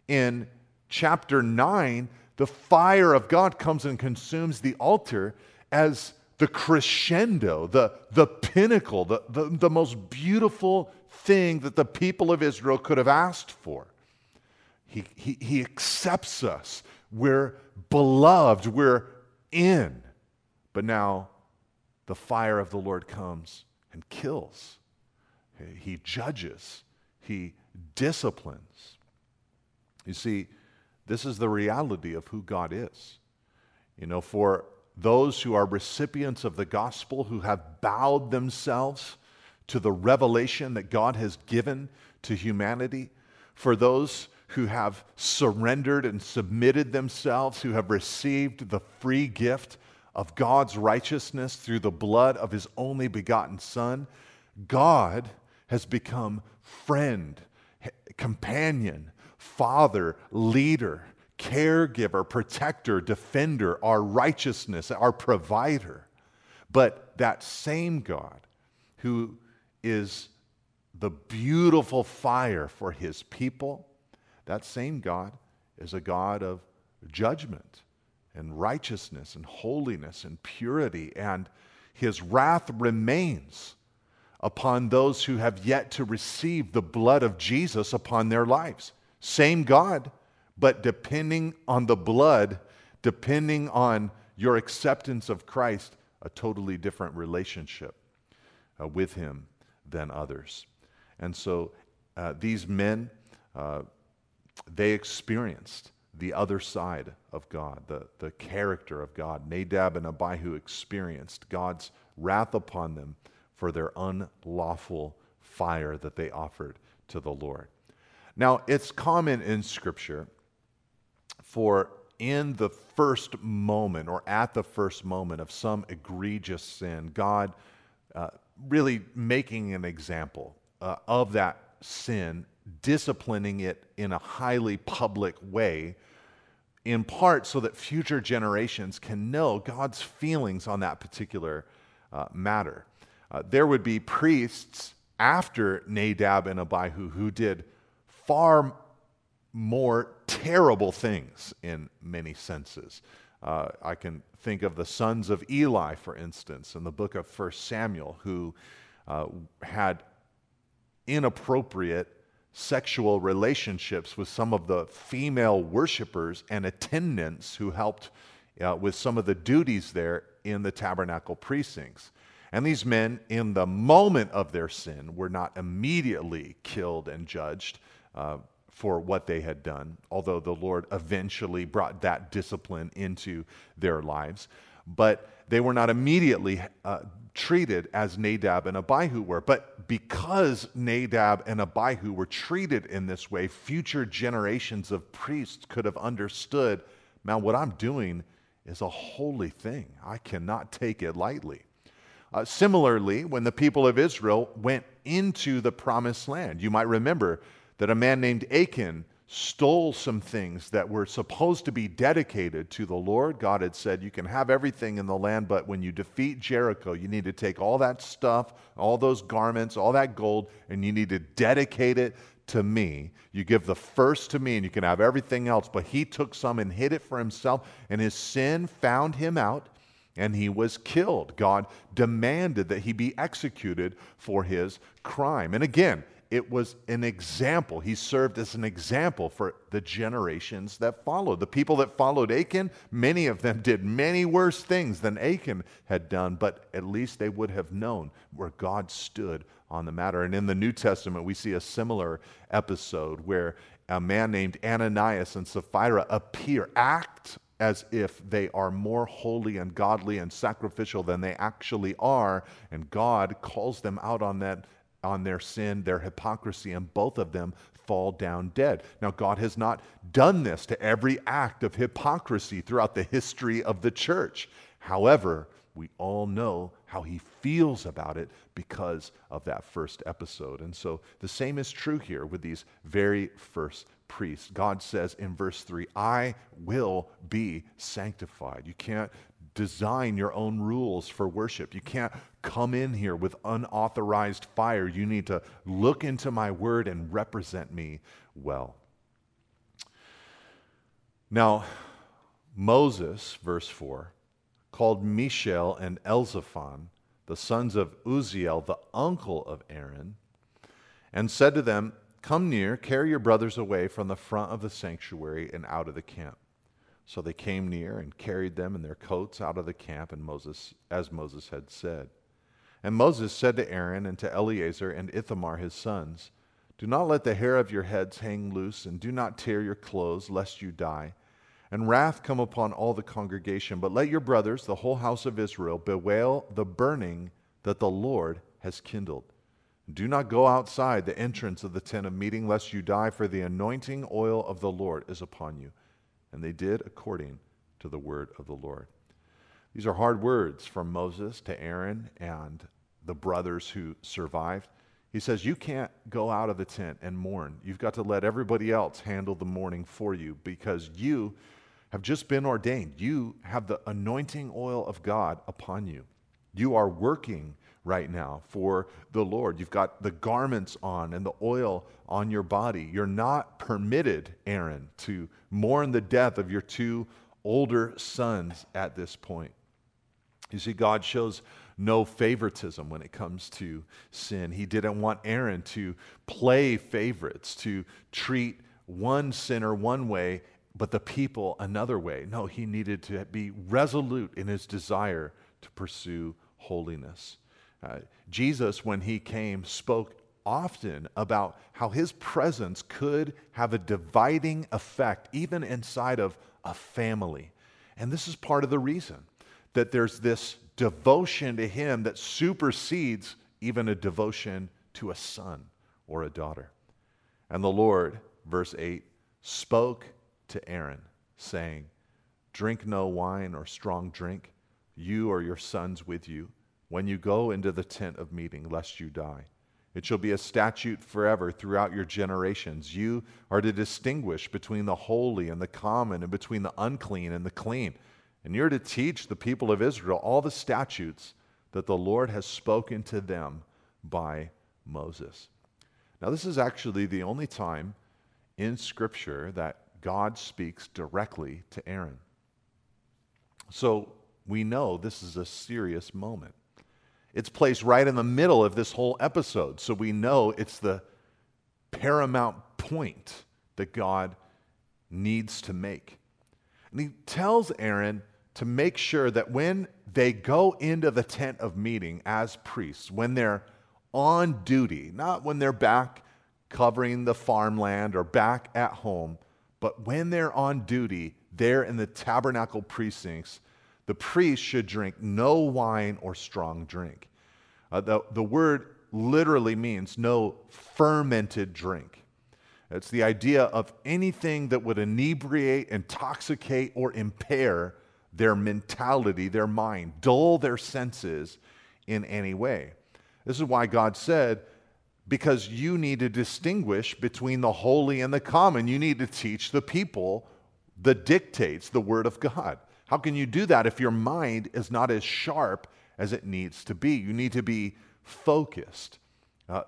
In chapter 9, the fire of God comes and consumes the altar as the crescendo, the pinnacle, the most beautiful thing that the people of Israel could have asked for. He accepts us. We're beloved. We're in. But now the fire of the Lord comes and kills. He judges. He disciplines. You see, this is the reality of who God is. You know, for those who are recipients of the gospel, who have bowed themselves to the revelation that God has given to humanity, for those who have surrendered and submitted themselves, who have received the free gift of God's righteousness through the blood of his only begotten Son, God has become friend, companion, father, leader, caregiver, protector, defender, our righteousness, our provider. But that same God who is the beautiful fire for his people, that same God is a God of judgment and righteousness and holiness and purity, and his wrath remains upon those who have yet to receive the blood of Jesus upon their lives. Same God, but depending on the blood, depending on your acceptance of Christ, a totally different relationship with him than others. And so these men, they experienced the other side of God, the character of God. Nadab and Abihu experienced God's wrath upon them for their unlawful fire that they offered to the Lord. Now, it's common in Scripture for in the first moment or at the first moment of some egregious sin, God really making an example of that sin, disciplining it in a highly public way, in part so that future generations can know God's feelings on that particular matter. There would be priests after Nadab and Abihu who did far more terrible things in many senses. I can think of the sons of Eli, for instance, in the book of 1 Samuel, who had inappropriate sexual relationships with some of the female worshipers and attendants who helped with some of the duties there in the tabernacle precincts. And these men, in the moment of their sin, were not immediately killed and judged for what they had done, although the Lord eventually brought that discipline into their lives. But they were not immediately treated as Nadab and Abihu were. But because Nadab and Abihu were treated in this way, future generations of priests could have understood, man, what I'm doing is a holy thing. I cannot take it lightly. Similarly, when the people of Israel went into the promised land, you might remember that a man named Achan stole some things that were supposed to be dedicated to the Lord. God had said, you can have everything in the land, but when you defeat Jericho, you need to take all that stuff, all those garments, all that gold, and you need to dedicate it to me. You give the first to me, and you can have everything else. But he took some and hid it for himself, and his sin found him out, and he was killed. God demanded that he be executed for his crime. And again, it was an example. He served as an example for the generations that followed. The people that followed Achan, many of them did many worse things than Achan had done, but at least they would have known where God stood on the matter. And in the New Testament, we see a similar episode where a man named Ananias and Sapphira act as if they are more holy and godly and sacrificial than they actually are, and God calls them out on that, on their sin, their hypocrisy, and both of them fall down dead. Now, God has not done this to every act of hypocrisy throughout the history of the church. However, we all know how he feels about it because of that first episode. And so the same is true here with these very first priests. God says in verse 3, I will be sanctified. You can't design your own rules for worship. You can't come in here with unauthorized fire. You need to look into my word and represent me well. Now, Moses, verse 4, called Mishael and Elzaphon, the sons of Uziel, the uncle of Aaron, and said to them, come near, carry your brothers away from the front of the sanctuary and out of the camp. So they came near and carried them in their coats out of the camp, and Moses, as Moses had said. And Moses said to Aaron and to Eleazar and Ithamar his sons, do not let the hair of your heads hang loose, and do not tear your clothes, lest you die, and wrath come upon all the congregation. But let your brothers, the whole house of Israel, bewail the burning that the Lord has kindled. Do not go outside the entrance of the tent of meeting, lest you die, for the anointing oil of the Lord is upon you. And they did according to the word of the Lord. These are hard words from Moses to Aaron and the brothers who survived. He says, you can't go out of the tent and mourn. You've got to let everybody else handle the mourning for you because you have just been ordained. You have the anointing oil of God upon you. You are working right now for the Lord. You've got the garments on and the oil on your body. You're not permitted, Aaron, to mourn the death of your two older sons at this point. You see, God shows no favoritism when it comes to sin. He didn't want Aaron to play favorites, to treat one sinner one way, but the people another way. No, he needed to be resolute in his desire to pursue holiness. Jesus, when he came, spoke often about how his presence could have a dividing effect even inside of a family. And this is part of the reason that there's this devotion to him that supersedes even a devotion to a son or a daughter. And the Lord, verse 8, spoke to Aaron, saying, drink no wine or strong drink, you or your sons with you, when you go into the tent of meeting, lest you die. It shall be a statute forever throughout your generations. You are to distinguish between the holy and the common, and between the unclean and the clean. And you're to teach the people of Israel all the statutes that the Lord has spoken to them by Moses. Now, this is actually the only time in Scripture that God speaks directly to Aaron. So we know this is a serious moment. It's placed right in the middle of this whole episode, so we know it's the paramount point that God needs to make. And he tells Aaron to make sure that when they go into the tent of meeting as priests, when they're on duty, not when they're back covering the farmland or back at home, but when they're on duty there in the tabernacle precincts, the priest should drink no wine or strong drink. The word literally means no fermented drink. It's the idea of anything that would inebriate, intoxicate, or impair their mentality, their mind, dull their senses in any way. This is why God said, because you need to distinguish between the holy and the common. You need to teach the people the dictates, the word of God. How can you do that if your mind is not as sharp as it needs to be? You need to be focused,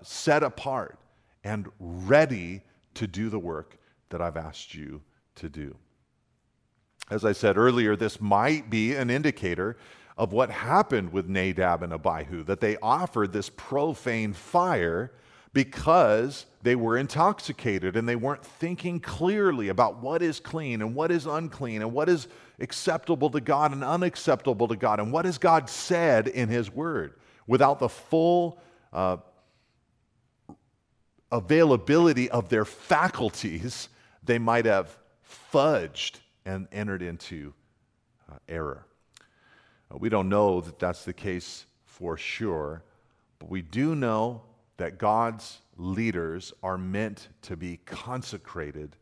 set apart, and ready to do the work that I've asked you to do. As I said earlier, this might be an indicator of what happened with Nadab and Abihu, that they offered this profane fire because they were intoxicated and they weren't thinking clearly about what is clean and what is unclean and what is acceptable to God and unacceptable to God and what has God said in his word without the full availability of their faculties. They might have fudged and entered into error. We don't know that that's the case for sure, but we do know that God's leaders are meant to be consecrated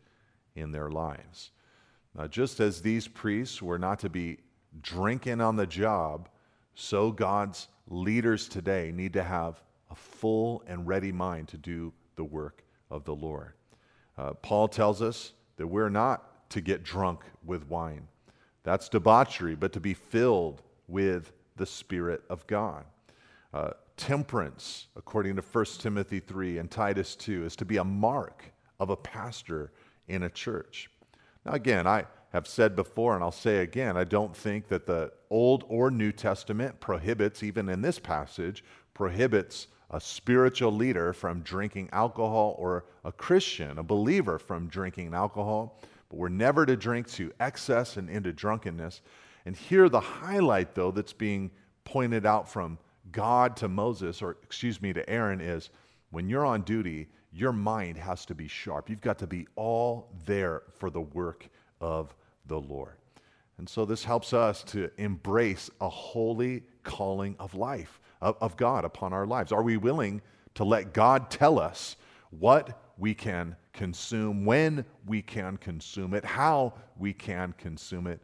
in their lives. Now, just as these priests were not to be drinking on the job, so God's leaders today need to have a full and ready mind to do the work of the Lord. Paul tells us that we're not to get drunk with wine. That's debauchery, but to be filled with the Spirit of God. Temperance, according to 1 Timothy 3 and Titus 2, is to be a mark of a pastor in a church. Now again, I have said before and I'll say again, I don't think that the Old or New Testament prohibits, even in this passage, prohibits a spiritual leader from drinking alcohol or a Christian, a believer, from drinking alcohol, but we're never to drink to excess and into drunkenness. And here the highlight, though, that's being pointed out from God to Moses, or to Aaron, is when you're on duty, your mind has to be sharp. You've got to be all there for the work of the Lord. And so this helps us to embrace a holy calling of life, of God upon our lives. Are we willing to let God tell us what we can consume, when we can consume it, how we can consume it?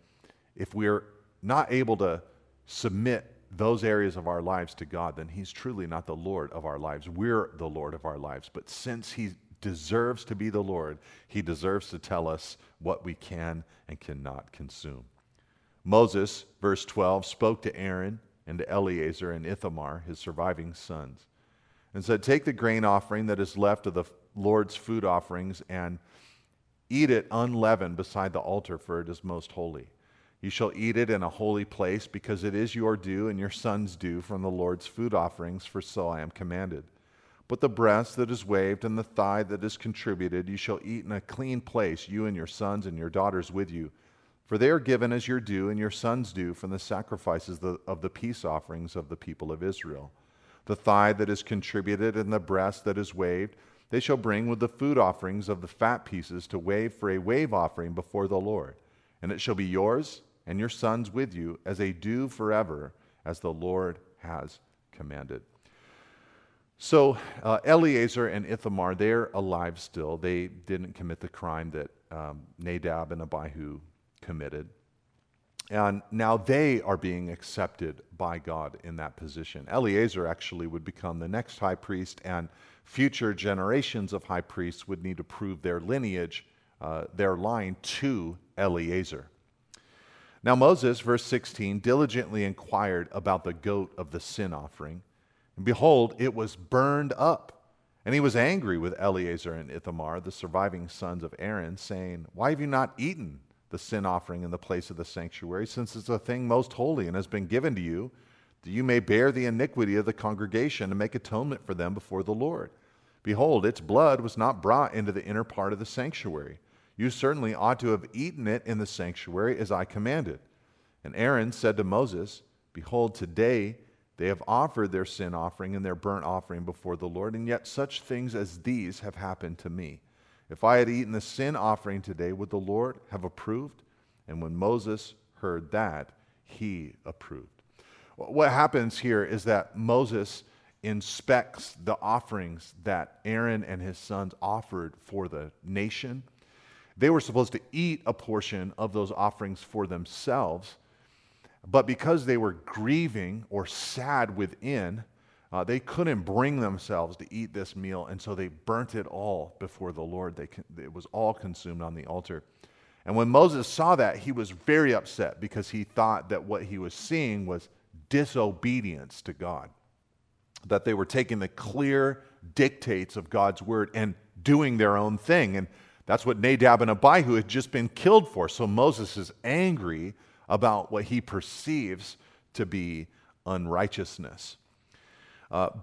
If we're not able to submit those areas of our lives to God, then he's truly not the Lord of our lives. We're the Lord of our lives. But since he deserves to be the Lord, he deserves to tell us what we can and cannot consume. Moses, verse 12, spoke to Aaron and to Eleazar and Ithamar, his surviving sons, and said, take the grain offering that is left of the Lord's food offerings and eat it unleavened beside the altar, for it is most holy. You shall eat it in a holy place, because it is your due and your son's due from the Lord's food offerings, for so I am commanded. But the breast that is waved and the thigh that is contributed, you shall eat in a clean place, you and your sons and your daughters with you, for they are given as your due and your son's due from the sacrifices of the peace offerings of the people of Israel. The thigh that is contributed and the breast that is waved, they shall bring with the food offerings of the fat pieces to wave for a wave offering before the Lord. And it shall be yours and your sons with you as a due forever, as the Lord has commanded. So Eleazar and Ithamar, they're alive still. They didn't commit the crime that Nadab and Abihu committed. And now they are being accepted by God in that position. Eleazar actually would become the next high priest, and future generations of high priests would need to prove their lineage, their line to Eleazar. Now Moses, verse 16, diligently inquired about the goat of the sin offering. And behold, it was burned up. And he was angry with Eleazar and Ithamar, the surviving sons of Aaron, saying, "Why have you not eaten the sin offering in the place of the sanctuary, since it's a thing most holy and has been given to you, that you may bear the iniquity of the congregation and make atonement for them before the Lord? Behold, its blood was not brought into the inner part of the sanctuary. You certainly ought to have eaten it in the sanctuary as I commanded." And Aaron said to Moses, "Behold, today they have offered their sin offering and their burnt offering before the Lord, and yet such things as these have happened to me. If I had eaten the sin offering today, would the Lord have approved?" And when Moses heard that, he approved. What happens here is that Moses inspects the offerings that Aaron and his sons offered for the nation. They were supposed to eat a portion of those offerings for themselves, but because they were grieving or sad within, they couldn't bring themselves to eat this meal, and so they burnt it all before the Lord. It was all consumed on the altar. And when Moses saw that, he was very upset because he thought that what he was seeing was disobedience to God, that they were taking the clear dictates of God's word and doing their own thing. And that's what Nadab and Abihu had just been killed for. So Moses is angry about what he perceives to be unrighteousness.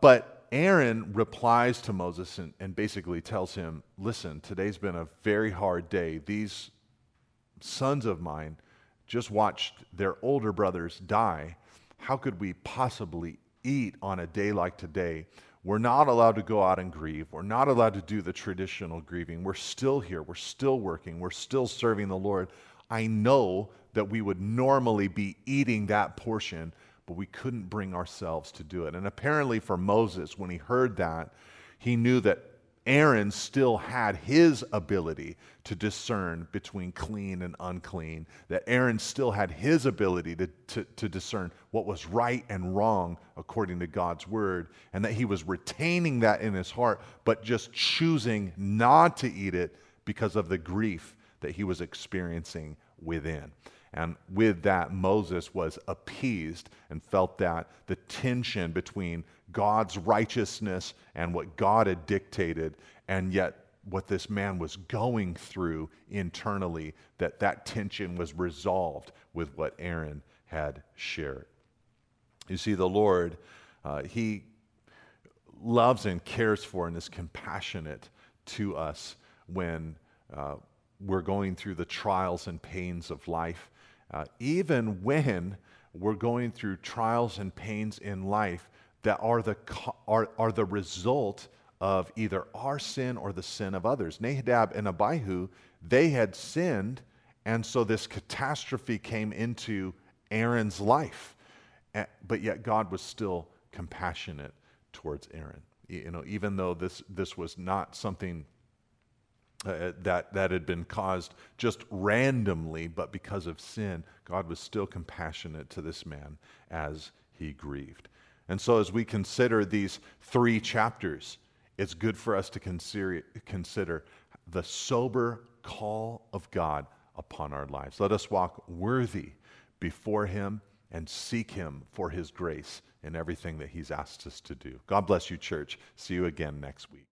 But Aaron replies to Moses and basically tells him, "Listen, today's been a very hard day. These sons of mine just watched their older brothers die. How could we possibly eat on a day like today? We're not allowed to go out and grieve. We're not allowed to do the traditional grieving. We're still here. We're still working. We're still serving the Lord. I know that we would normally be eating that portion, but we couldn't bring ourselves to do it." And apparently for Moses, when he heard that, he knew that Aaron still had his ability to discern between clean and unclean, that Aaron still had his ability to discern what was right and wrong according to God's word, and that he was retaining that in his heart, but just choosing not to eat it because of the grief that he was experiencing within. And with that, Moses was appeased and felt that the tension between God's righteousness and what God had dictated, and yet what this man was going through internally, that tension was resolved with what Aaron had shared. You see, the Lord, he loves and cares for and is compassionate to us when we're going through the trials and pains of life. Even when we're going through trials and pains in life that are the result of either our sin or the sin of others. Nadab and Abihu, they had sinned, and so this catastrophe came into Aaron's life. But yet God was still compassionate towards Aaron. You know, even though this was not something that had been caused just randomly, but because of sin, God was still compassionate to this man as he grieved. And so as we consider these three chapters, it's good for us to consider the sober call of God upon our lives. Let us walk worthy before him and seek him for his grace in everything that he's asked us to do. God bless you, church. See you again next week.